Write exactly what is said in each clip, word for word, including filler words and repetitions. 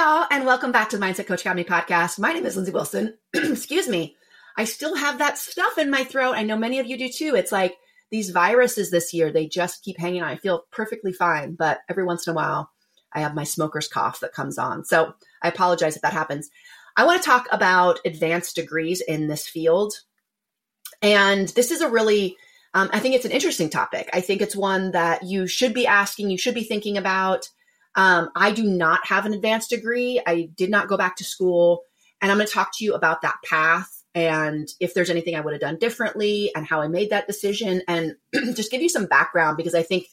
Hey all, and welcome back to the Mindset Coach Academy podcast. My name is Lindsay Wilson. Excuse me. I still have that stuff in my throat. I know many of you do too. It's like these viruses this year, they just keep hanging on. I feel perfectly fine, but every once in a while, I have my smoker's cough that comes on. So I apologize if that happens. I want to talk about advanced degrees in this field. And this is a really, um, I think it's an interesting topic. I think it's one that you should be asking, you should be thinking about. Um, I do not have an advanced degree. I did not go back to school. And I'm going to talk to you about that path and if there's anything I would have done differently and how I made that decision and just give you some background because I think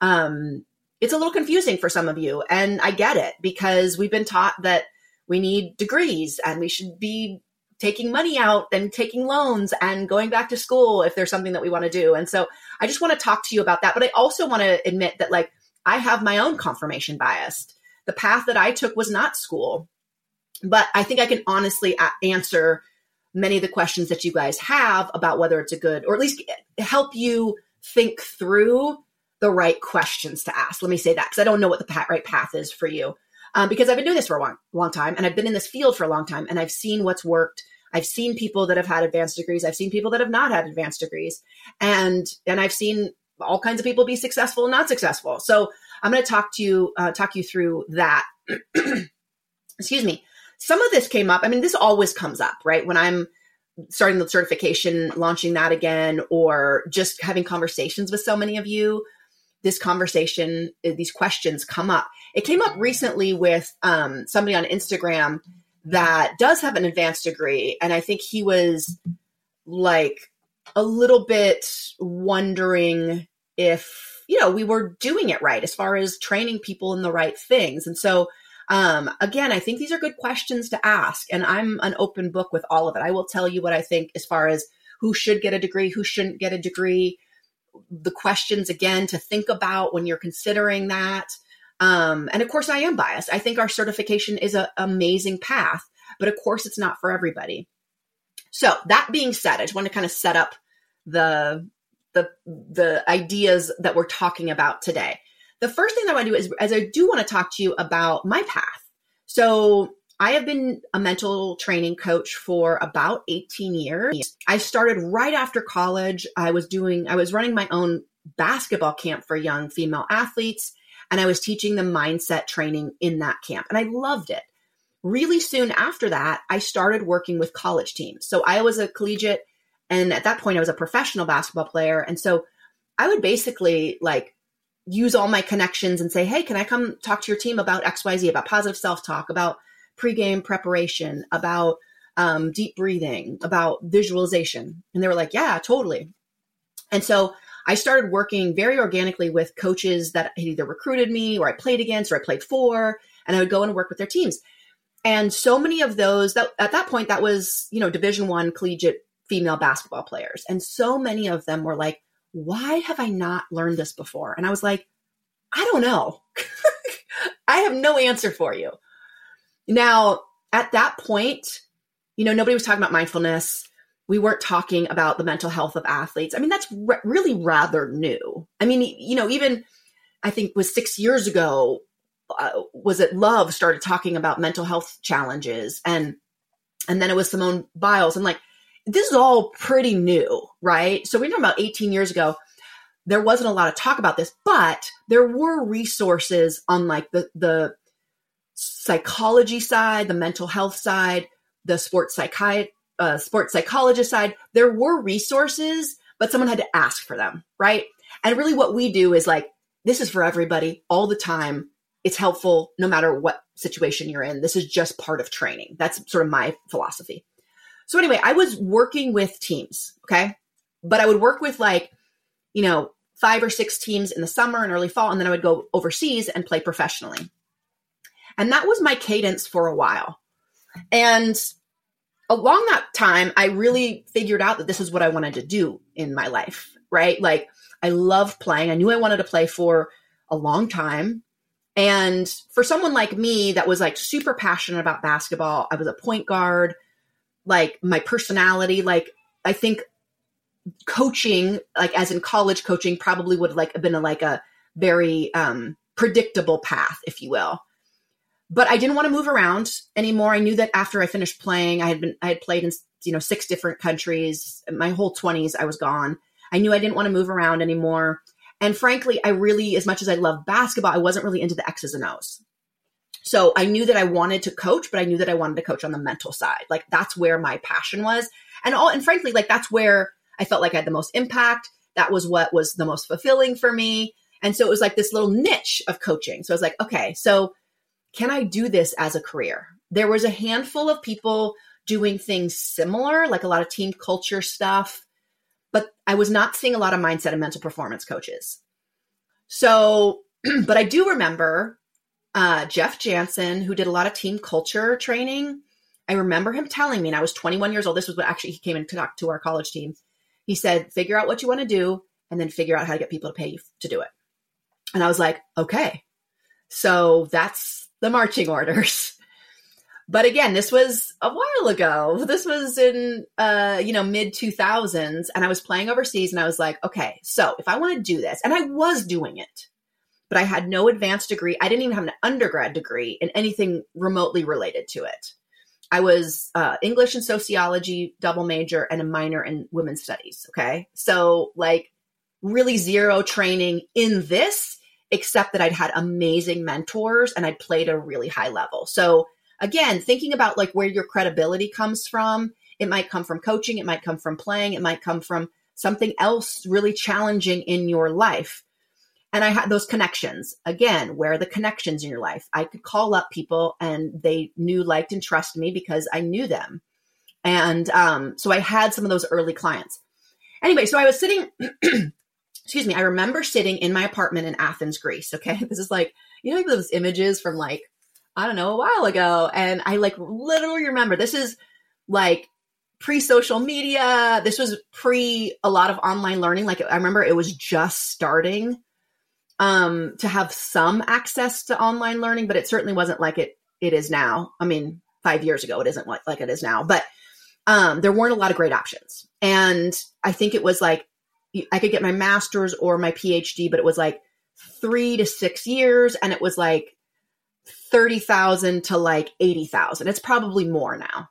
um, it's a little confusing for some of you. And I get it because we've been taught that we need degrees and we should be taking money out and taking loans and going back to school if there's something that we want to do. And so I just want to talk to you about that. But I also want to admit that like, I have my own confirmation bias. The path that I took was not school, but I think I can honestly answer many of the questions that you guys have about whether it's a good, or at least help you think through the right questions to ask. Let me say that because I don't know what the right path is for you um, because I've been doing this for a long, long time and I've been in this field for a long time and I've seen what's worked. I've seen people that have had advanced degrees. I've seen people that have not had advanced degrees and, and I've seen all kinds of people be successful and not successful. So I'm going to talk to you, uh, talk you through that. Excuse me. Some of this came up. I mean, this always comes up, right? When I'm starting the certification, launching that again, or just having conversations with so many of you, this conversation, these questions come up. It came up recently with um, somebody on Instagram that does have an advanced degree. And I think he was like, a little bit wondering if, you know, we were doing it right as far as training people in the right things. And so, um, again, I think these are good questions to ask. And I'm an open book with all of it. I will tell you what I think as far as who should get a degree, who shouldn't get a degree, the questions, again, to think about when you're considering that. Um, and of course, I am biased. I think our certification is an amazing path, but of course, it's not for everybody. So that being said, I just want to kind of set up the, the, the ideas that we're talking about today. The first thing that I want to do is, as I do want to talk to you about my path. So I have been a mental training coach for about eighteen years. I started right after college. I was doing, I was running my own basketball camp for young female athletes, and I was teaching them mindset training in that camp. And I loved it. Really soon after that, I started working with college teams. So I was a collegiate, and at that point I was a professional basketball player. And so I would basically like use all my connections and say, hey, can I come talk to your team about X Y Z, about positive self-talk, about pregame preparation, about um, deep breathing, about visualization. And they were like, yeah, totally. And so I started working very organically with coaches that either recruited me or I played against or I played for, and I would go and work with their teams. And so many of those that at that point, that was, you know, division one collegiate female basketball players. And so many of them were like, why have I not learned this before? And I was like, I don't know. I have no answer for you. Now, at that point, you know, nobody was talking about mindfulness. We weren't talking about the mental health of athletes. I mean, that's re- really rather new. I mean, you know, even I think it was six years ago, Uh, was it Love started talking about mental health challenges, and and then it was Simone Biles. And like, this is all pretty new, right? So we're talking about eighteen years ago. There wasn't a lot of talk about this, but there were resources on like the the psychology side, the mental health side, the sports psychi- uh, sports psychologist side. There were resources, but someone had to ask for them, right? And really, what we do is like, this is for everybody all the time. It's helpful no matter what situation you're in. This is just part of training. That's sort of my philosophy. So anyway, I was working with teams, okay? But I would work with like, you know, five or six teams in the summer and early fall, and then I would go overseas and play professionally. And that was my cadence for a while. And along that time, I really figured out that this is what I wanted to do in my life, right? Like, I love playing. I knew I wanted to play for a long time. And for someone like me that was like super passionate about basketball, I was a point guard, like my personality, like I think coaching, like as in college coaching, probably would like have been a, like a very um, predictable path, if you will. But I didn't want to move around anymore. I knew that after I finished playing, I had been, I had played in, you know, six different countries. My whole twenties, I was gone. I knew I didn't want to move around anymore. And frankly, I really, as much as I loved basketball, I wasn't really into the X's and O's. So I knew that I wanted to coach, but I knew that I wanted to coach on the mental side. Like, that's where my passion was. And all, and frankly, like, that's where I felt like I had the most impact. That was what was the most fulfilling for me. And so it was like this little niche of coaching. So I was like, okay, so can I do this as a career? There was a handful of people doing things similar, like a lot of team culture stuff, but I was not seeing a lot of mindset and mental performance coaches. So, but I do remember uh, Jeff Jansen, who did a lot of team culture training. I remember him telling me, and I was twenty-one years old. This was when actually he came and talked to our college team. He said, figure out what you want to do and then figure out how to get people to pay you to do it. And I was like, okay, so that's the marching orders. But again, this was a while ago. This was in, uh, you know, mid two thousands, and I was playing overseas, and I was like, okay, so if I want to do this, and I was doing it, but I had no advanced degree. I didn't even have an undergrad degree in anything remotely related to it. I was uh, English and sociology double major and a minor in women's studies. Okay. So like really zero training in this, except that I'd had amazing mentors and I played at a really high level. So again, thinking about like where your credibility comes from, it might come from coaching, it might come from playing, it might come from something else really challenging in your life. And I had those connections. Again, where are the connections in your life? I could call up people and they knew, liked, and trusted me because I knew them. And um, so I had some of those early clients. Anyway, so I was sitting, excuse me, I remember sitting in my apartment in Athens, Greece. Okay. This is like, you know, those images from like, I don't know, a while ago. And I like literally remember this is like pre-social media. This was pre a lot of online learning. Like I remember it was just starting um, to have some access to online learning, but it certainly wasn't like it, it is now. I mean, five years ago, it isn't like, like it is now, but um, there weren't a lot of great options. And I think it was like, I could get my master's or my PhD, but it was like three to six years. And it was like thirty thousand to like eighty thousand. It's probably more now.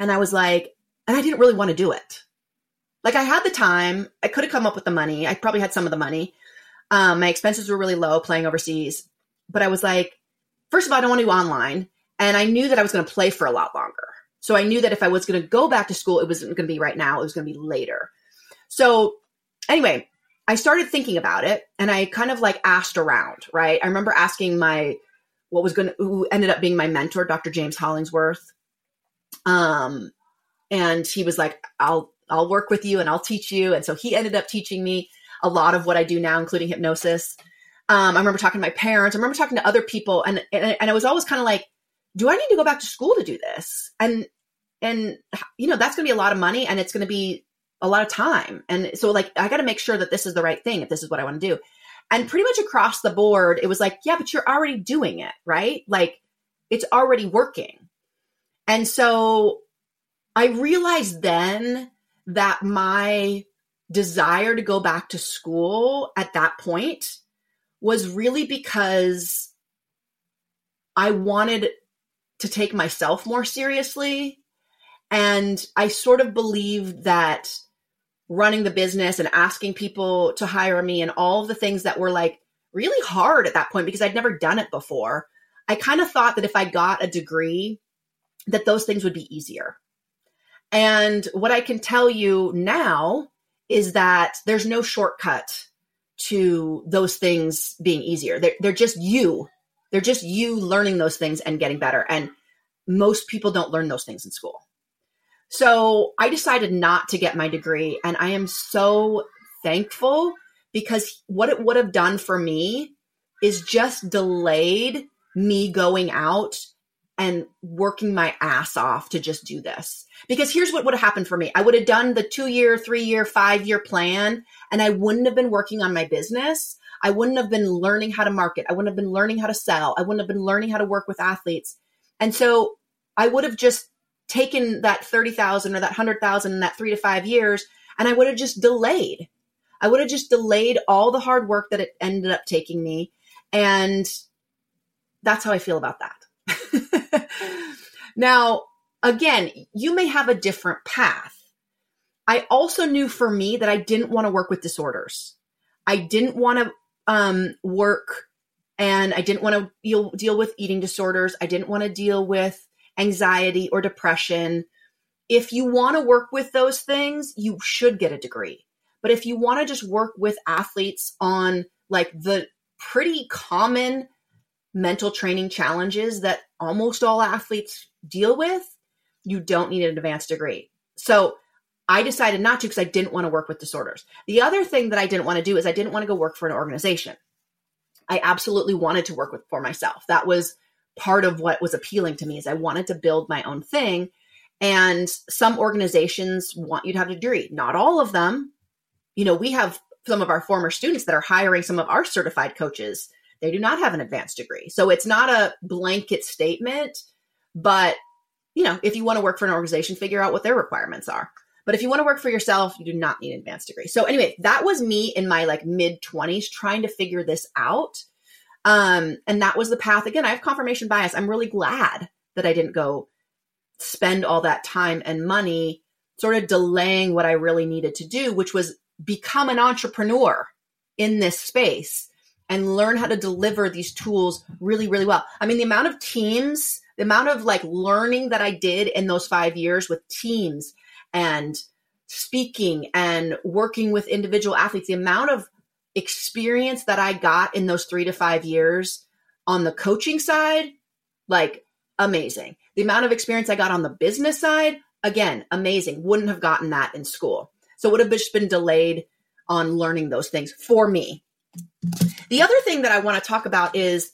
And I was like, and I didn't really want to do it. Like I had the time, I could have come up with the money. I probably had some of the money. Um, my expenses were really low playing overseas, but I was like, first of all, I don't want to do online. And I knew that I was going to play for a lot longer. So I knew that if I was going to go back to school, it wasn't going to be right now. It was going to be later. So anyway, I started thinking about it and I kind of like asked around, right? I remember asking my, what was going to, who ended up being my mentor, Doctor James Hollingsworth. Um, and he was like, I'll, I'll work with you and I'll teach you. And so he ended up teaching me a lot of what I do now, including hypnosis. Um, I remember talking to my parents. I remember talking to other people. And, and, and I was always kind of like, do I need to go back to school to do this? And, and, you know, that's going to be a lot of money and it's going to be a lot of time. And so like, I got to make sure that this is the right thing if this is what I want to do. And pretty much across the board, it was like, yeah, but you're already doing it, right? Like it's already working. And so I realized then that my desire to go back to school at that point was really because I wanted to take myself more seriously. And I sort of believed that running the business and asking people to hire me and all of the things that were like really hard at that point because I'd never done it before. I kind of thought that if I got a degree, that those things would be easier. And what I can tell you now is that there's no shortcut to those things being easier. They're, they're just you. They're just you learning those things and getting better. And most people don't learn those things in school. So I decided not to get my degree, and I am so thankful because what it would have done for me is just delayed me going out and working my ass off to just do this. Because here's what would have happened for me. I would have done the two-year, three-year, five-year plan, and I wouldn't have been working on my business. I wouldn't have been learning how to market. I wouldn't have been learning how to sell. I wouldn't have been learning how to work with athletes. And so I would have just taken that thirty thousand or that one hundred thousand in that three to five years, and I would have just delayed. I would have just delayed all the hard work that it ended up taking me. And That's how I feel about that. Now, again, you may have a different path. I also knew for me that I didn't want to work with disorders. I didn't want to um, work and I didn't want to deal, deal with eating disorders. I didn't want to deal with anxiety or depression. If you want to work with those things, you should get a degree. But if you want to just work with athletes on like the pretty common mental training challenges that almost all athletes deal with, you don't need an advanced degree. So I decided not to because I didn't want to work with disorders. The other thing that I didn't want to do is I didn't want to go work for an organization. I absolutely wanted to work with for myself. That was part of what was appealing to me is I wanted to build my own thing. And some organizations want you to have a degree. Not all of them. You know, we have some of our former students that are hiring some of our certified coaches. They do not have an advanced degree. So it's not a blanket statement, but you know, if you want to work for an organization, figure out what their requirements are. But if you want to work for yourself, you do not need an advanced degree. So anyway, that was me in my like mid twenties trying to figure this out. Um, and that was the path. Again, I have confirmation bias. I'm really glad that I didn't go spend all that time and money sort of delaying what I really needed to do, which was become an entrepreneur in this space and learn how to deliver these tools really, really well. I mean, the amount of teams, the amount of like learning that I did in those five years with teams and speaking and working with individual athletes, the amount of experience that I got in those three to five years on the coaching side, like amazing. The amount of experience I got on the business side, again, amazing. Wouldn't have gotten that in school. So it would have just been delayed on learning those things for me. The other thing that I want to talk about is,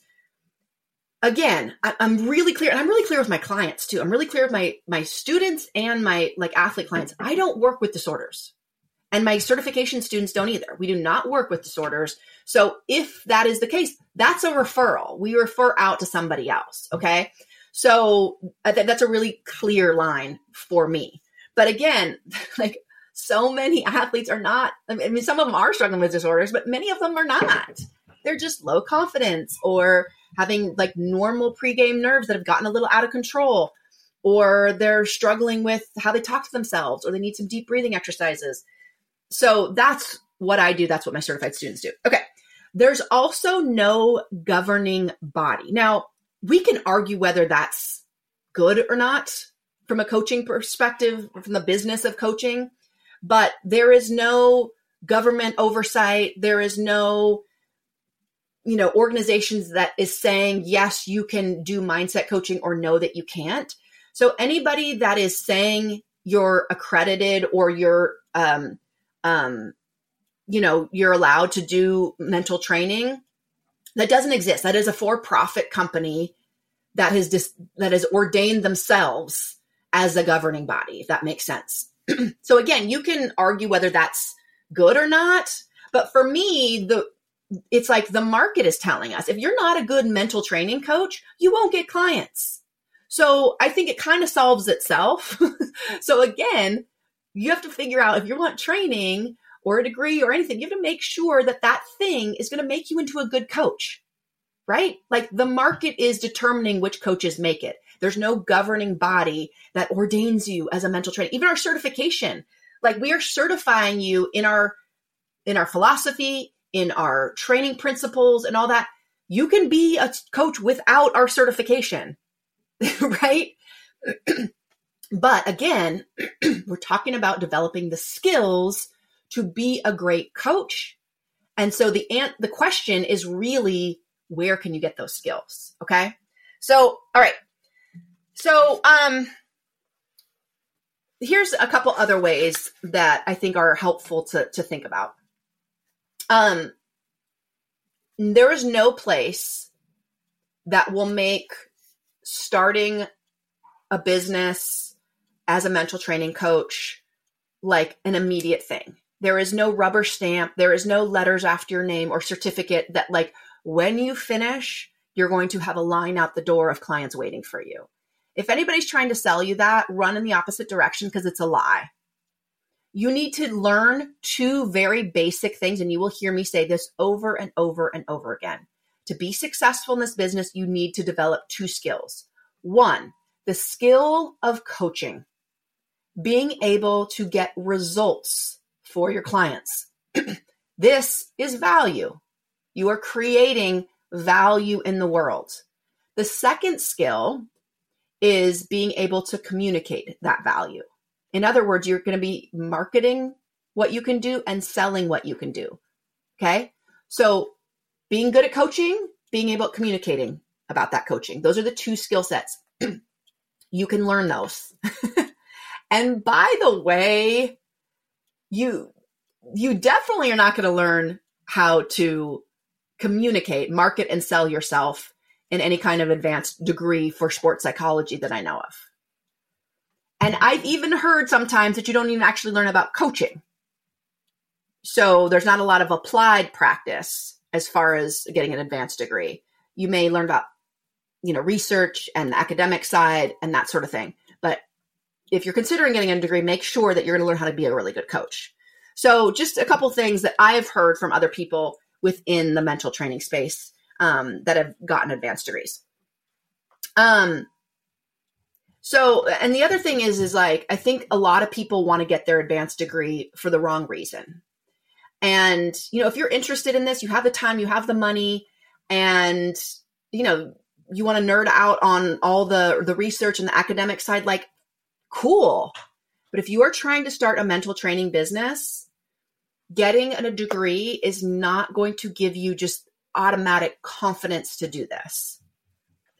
again, I, I'm really clear, and I'm really clear with my clients too. I'm really clear with my my students and my like athlete clients. I don't work with disorders, and my certification students don't either. We do not work with disorders. So if that is the case, that's a referral. We refer out to somebody else. Okay, so th- that's a really clear line for me. But again, like. So many athletes are not, I mean, some of them are struggling with disorders, but many of them are not. They're just low confidence or having like normal pregame nerves that have gotten a little out of control, or they're struggling with how they talk to themselves, or they need some deep breathing exercises. So that's what I do. That's what my certified students do. Okay. There's also no governing body. Now, we can argue whether that's good or not from a coaching perspective or from the business of coaching. But there is no government oversight. There is no, you know, organizations that is saying, yes, you can do mindset coaching or no, that you can't. So anybody that is saying you're accredited or you're, um, um, you know, you're allowed to do mental training, that doesn't exist. That is a for-profit company that has dis- that has ordained themselves as a governing body, if that makes sense. So again, you can argue whether that's good or not, but for me, the it's like the market is telling us, if you're not a good mental training coach, you won't get clients. So I think it kind of solves itself. So again, you have to figure out if you want training or a degree or anything, you have to make sure that that thing is going to make you into a good coach, right? Like the market is determining which coaches make it. There's no governing body that ordains you as a mental trainer. Even our certification, like we are certifying you in our in our philosophy, in our training principles and all that. You can be a coach without our certification, right? But again, we're talking about developing the skills to be a great coach. And so the the question is really, where can you get those skills? Okay. So, all right. So um, here's a couple other ways that I think are helpful to, to think about. Um, there is no place that will make starting a business as a mental training coach like an immediate thing. There is no rubber stamp. There is no letters after your name or certificate that like when you finish, you're going to have a line out the door of clients waiting for you. If anybody's trying to sell you that, run in the opposite direction because it's a lie. You need to learn two very basic things, and you will hear me say this over and over and over again. to be successful in this business, you need to develop two skills. One, the skill of coaching, being able to get results for your clients. This is value. You are creating value in the world. The second skill is being able to communicate that value. In other words, you're going to be marketing what you can do and selling what you can do. Okay. So being good at coaching, being able at communicating about that coaching. Those are the two skill sets. You can learn those. And by the way, you, you definitely are not going to learn how to communicate, market, and sell yourself in any kind of advanced degree for sports psychology that I know of. And I've even heard sometimes that you don't even actually learn about coaching. So there's not a lot of applied practice as far as getting an advanced degree. You may learn about, you know, research and the academic side and that sort of thing. But if you're considering getting a degree, make sure that you're going to learn how to be a really good coach. So just a couple things that I've heard from other people within the mental training space um, that have gotten advanced degrees. Um. So, and the other thing is, is like, I think a lot of people want to get their advanced degree for the wrong reason. And, you know, if you're interested in this, you have the time, you have the money, and, you know, you want to nerd out on all the, the research and the academic side, like, cool. But if you are trying to start a mental training business, getting a degree is not going to give you just automatic confidence to do this.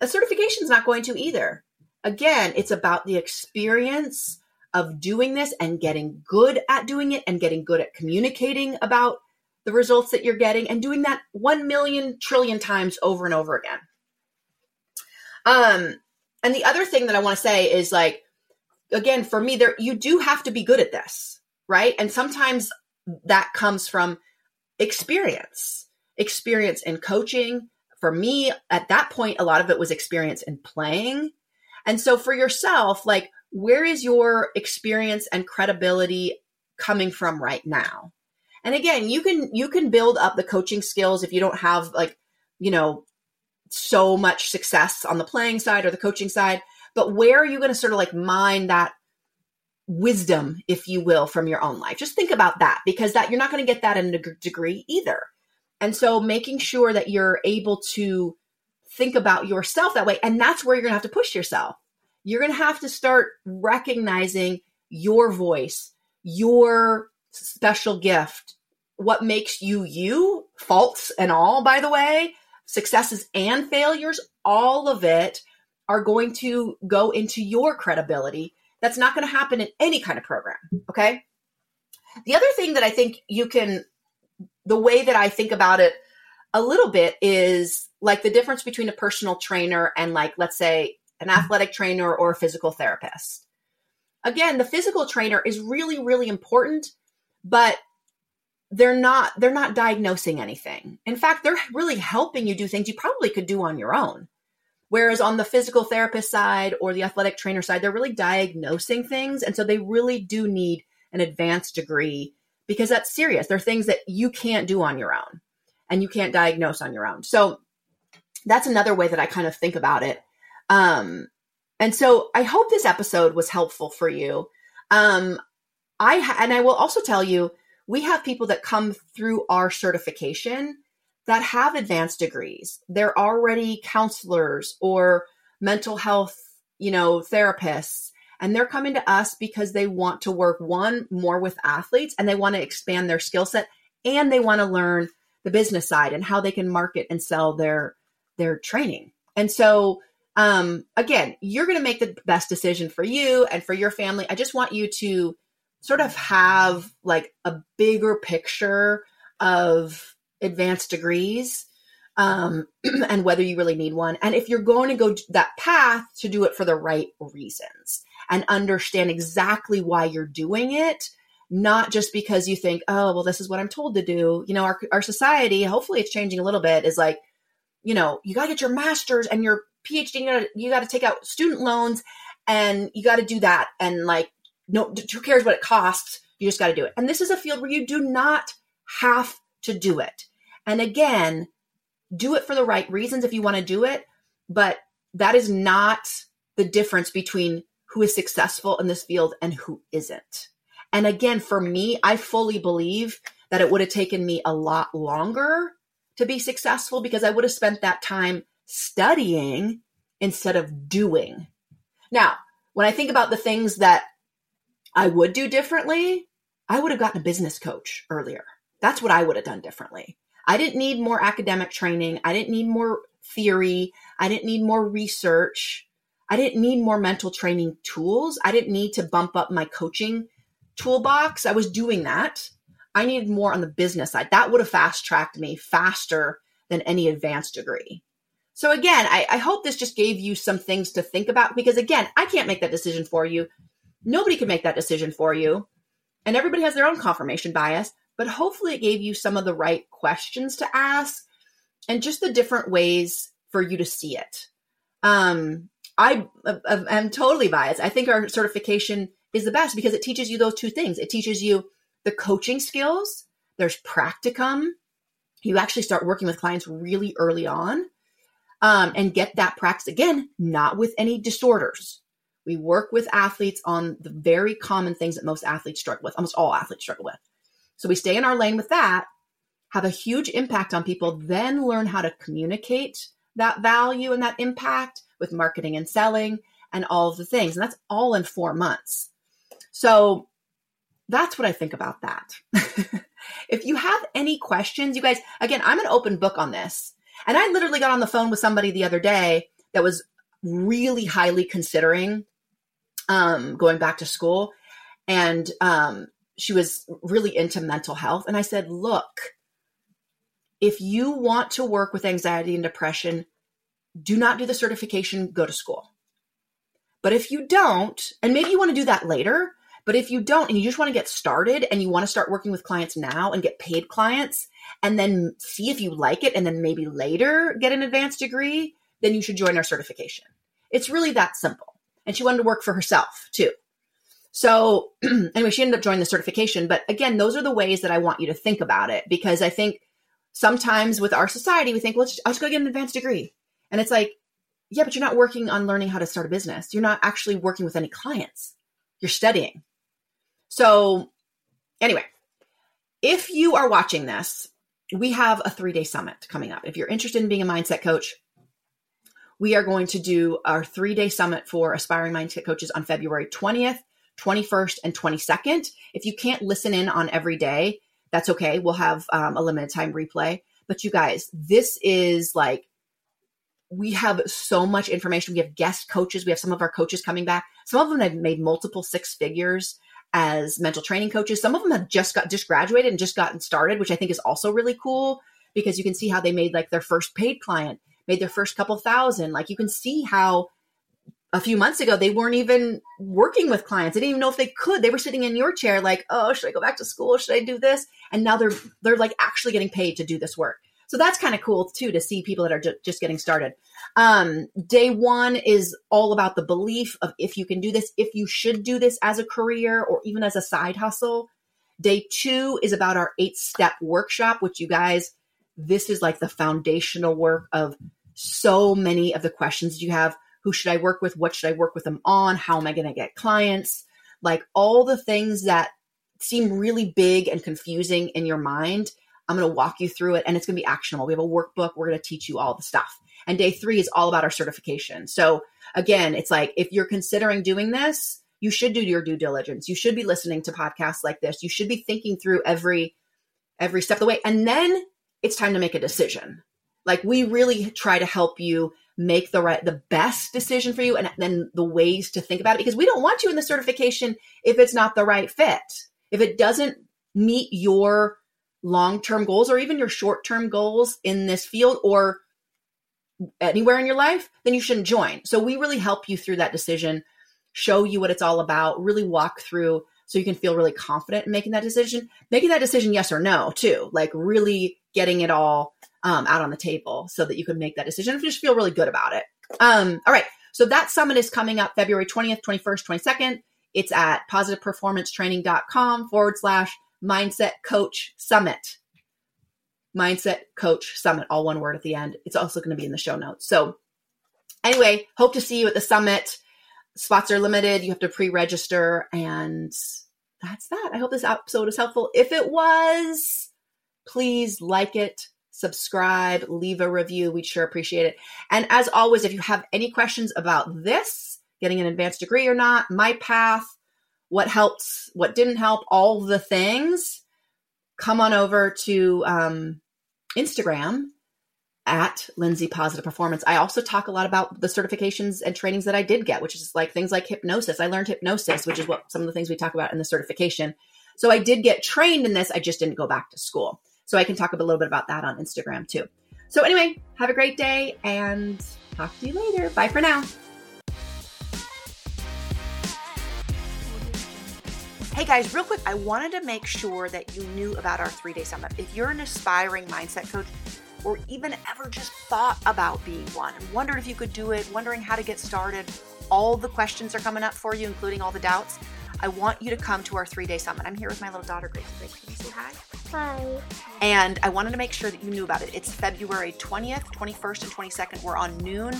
A certification is not going to either. Again, it's about the experience of doing this and getting good at doing it and getting good at communicating about the results that you're getting and doing that one million trillion times over and over again. Um, and the other thing that I want to say is like, again, for me, there you do have to be good at this, right? And sometimes that comes from experience, experience in coaching. For me, at that point, a lot of it was experience in playing. And so for yourself, like, where is your experience and credibility coming from right now? And again, you can, you can build up the coaching skills if you don't have, like, you know, so much success on the playing side or the coaching side, but where are you going to sort of like mine that wisdom, if you will, from your own life? Just think about that, because that you're not going to get that in a degree either. And so making sure that you're able to think about yourself that way. And that's where you're going to have to push yourself. You're going to have to start recognizing your voice, your special gift, what makes you you, faults and all, by the way, successes and failures, all of it are going to go into your credibility. That's not going to happen in any kind of program. Okay. The other thing that I think you can, the way that I think about it a little bit is like the difference between a personal trainer and, like, let's say an athletic trainer or a physical therapist. Again, the physical trainer is really, really important, but they're not, they're not diagnosing anything. In fact, they're really helping you do things you probably could do on your own. Whereas on the physical therapist side or the athletic trainer side, they're really diagnosing things. And so they really do need an advanced degree, because that's serious. They're things that you can't do on your own and you can't diagnose on your own. So that's another way that I kind of think about it. Um, and so I hope this episode was helpful for you. Um, I ha- and I will also tell you, we have people that come through our certification that have advanced degrees. They're already counselors or mental health, you know, therapists, and they're coming to us because they want to work, one, more with athletes, and they want to expand their skill set, and they want to learn the business side and how they can market and sell their their training. And so, um, again, you're going to make the best decision for you and for your family. I just want you to sort of have like a bigger picture of advanced degrees, um, and whether you really need one. And if you're going to go that path, to do it for the right reasons and understand exactly why you're doing it, not just because you think, oh, well, this is what I'm told to do. You know, our, our society, hopefully it's changing a little bit, is like, you know, you got to get your master's and your P H D, you gotta, you got to take out student loans and you got to do that. And like, no, who cares what it costs? You just got to do it. And this is a field where you do not have to do it. And again, do it for the right reasons if you want to do it. But that is not the difference between who is successful in this field and who isn't. And again, for me, I fully believe that it would have taken me a lot longer to be successful because I would have spent that time studying instead of doing. Now, when I think about the things that I would do differently, I would have gotten a business coach earlier. That's what I would have done differently. I didn't need more academic training. I didn't need more theory. I didn't need more research. I didn't need more mental training tools. I didn't need to bump up my coaching toolbox. I was doing that. I needed more on the business side. That would have fast tracked me faster than any advanced degree. So again, I, I hope this just gave you some things to think about, because again, I can't make that decision for you. Nobody can make that decision for you. And everybody has their own confirmation bias, but hopefully it gave you some of the right questions to ask and just the different ways for you to see it. Um, I am totally biased. I think our certification is the best because it teaches you those two things. It teaches you the coaching skills. There's practicum. You actually start working with clients really early on um, and get that practice. Again, not with any disorders. We work with athletes on the very common things that most athletes struggle with, almost all athletes struggle with. So we stay in our lane with that, have a huge impact on people, then learn how to communicate that value and that impact with marketing and selling and all of the things. And that's all in four months. So that's what I think about that. If you have any questions, you guys, again, I'm an open book on this. And I literally got on the phone with somebody the other day that was really highly considering um, going back to school. And um, she was really into mental health. And I said, look, if you want to work with anxiety and depression, do not do the certification, go to school. But if you don't, and maybe you want to do that later, but if you don't, and you just want to get started and you want to start working with clients now and get paid clients and then see if you like it, and then maybe later get an advanced degree, then you should join our certification. It's really that simple. And she wanted to work for herself too. So anyway, she ended up joining the certification. But again, those are the ways that I want you to think about it, because I think sometimes with our society, we think, well, I'll just go get an advanced degree. And it's like, yeah, but you're not working on learning how to start a business. You're not actually working with any clients. You're studying. So anyway, if you are watching this, we have a three-day summit coming up. If you're interested in being a mindset coach, we are going to do our three-day summit for aspiring mindset coaches on February twentieth, twenty-first, and twenty-second. If you can't listen in on every day, that's okay. We'll have um, a limited time replay. But you guys, this is like, we have so much information. We have guest coaches. We have some of our coaches coming back. Some of them have made multiple six figures as mental training coaches. Some of them have just got just graduated and just gotten started, which I think is also really cool, because you can see how they made like their first paid client, made their first couple thousand. Like you can see how a few months ago they weren't even working with clients. They didn't even know if they could. They were sitting in your chair like, oh, should I go back to school? Should I do this? And now they're they're like actually getting paid to do this work. So that's kind of cool too, to see people that are just getting started. Um, day one is all about the belief of if you can do this, if you should do this as a career or even as a side hustle. Day two is about our eight-step workshop, which you guys, this is like the foundational work of so many of the questions you have. Who should I work with? What should I work with them on? How am I going to get clients? Like all the things that seem really big and confusing in your mind, I'm going to walk you through it, and it's going to be actionable. We have a workbook. We're going to teach you all the stuff. And day three is all about our certification. So again, it's like, if you're considering doing this, you should do your due diligence. You should be listening to podcasts like this. You should be thinking through every, every step of the way. And then it's time to make a decision. Like we really try to help you make the right, the best decision for you. And then the ways to think about it, because we don't want you in the certification if it's not the right fit, if it doesn't meet your long-term goals or even your short-term goals in this field or anywhere in your life, then you shouldn't join. So we really help you through that decision, show you what it's all about, really walk through so you can feel really confident in making that decision, making that decision yes or no too, like really getting it all um, out on the table so that you can make that decision and just feel really good about it. Um, all right. So that summit is coming up February twentieth, twenty-first, twenty-second. It's at positive performance training dot com forward slash Mindset Coach Summit. Mindset Coach Summit, all one word at the end. It's also going to be in the show notes. So anyway, hope to see you at the summit. Spots are limited. You have to pre-register, and that's that. I hope this episode is helpful. If it was, please like it, subscribe, leave a review. We'd sure appreciate it. And as always, if you have any questions about this, getting an advanced degree or not, my path, what helped, what didn't help, all the things, come on over to um, Instagram at Lindsay Positive Performance. I also talk a lot about the certifications and trainings that I did get, which is like things like hypnosis. I learned hypnosis, which is what some of the things we talk about in the certification. So I did get trained in this. I just didn't go back to school. So I can talk a little bit about that on Instagram too. So anyway, have a great day and talk to you later. Bye for now. Hey guys, real quick, I wanted to make sure that you knew about our three-day summit. If you're an aspiring mindset coach or even ever just thought about being one and wondered if you could do it, wondering how to get started, all the questions are coming up for you, including all the doubts. I want you to come to our three-day summit. I'm here with my little daughter, Grace. Grace, can you say hi? Hi. And I wanted to make sure that you knew about it. It's February twentieth, twenty-first, and twenty-second. We're on noon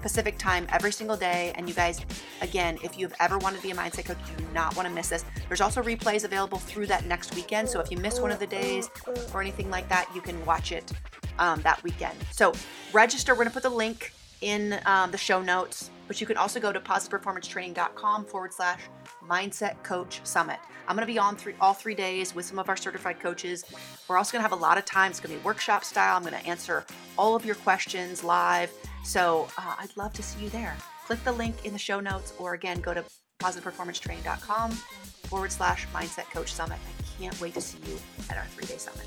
Pacific time every single day. And you guys, again, if you've ever wanted to be a mindset coach, you do not want to miss this. There's also replays available through that next weekend. So if you miss one of the days or anything like that, you can watch it um, that weekend. So register. We're going to put the link in um, the show notes, but you can also go to positiveperformancetraining.com forward slash Mindset Coach Summit. I'm going to be on three, all three days with some of our certified coaches. We're also going to have a lot of time. It's going to be workshop style. I'm going to answer all of your questions live. So uh, I'd love to see you there. Click the link in the show notes, or again, go to positiveperformancetraining.com forward slash Mindset Coach Summit. I can't wait to see you at our three-day summit.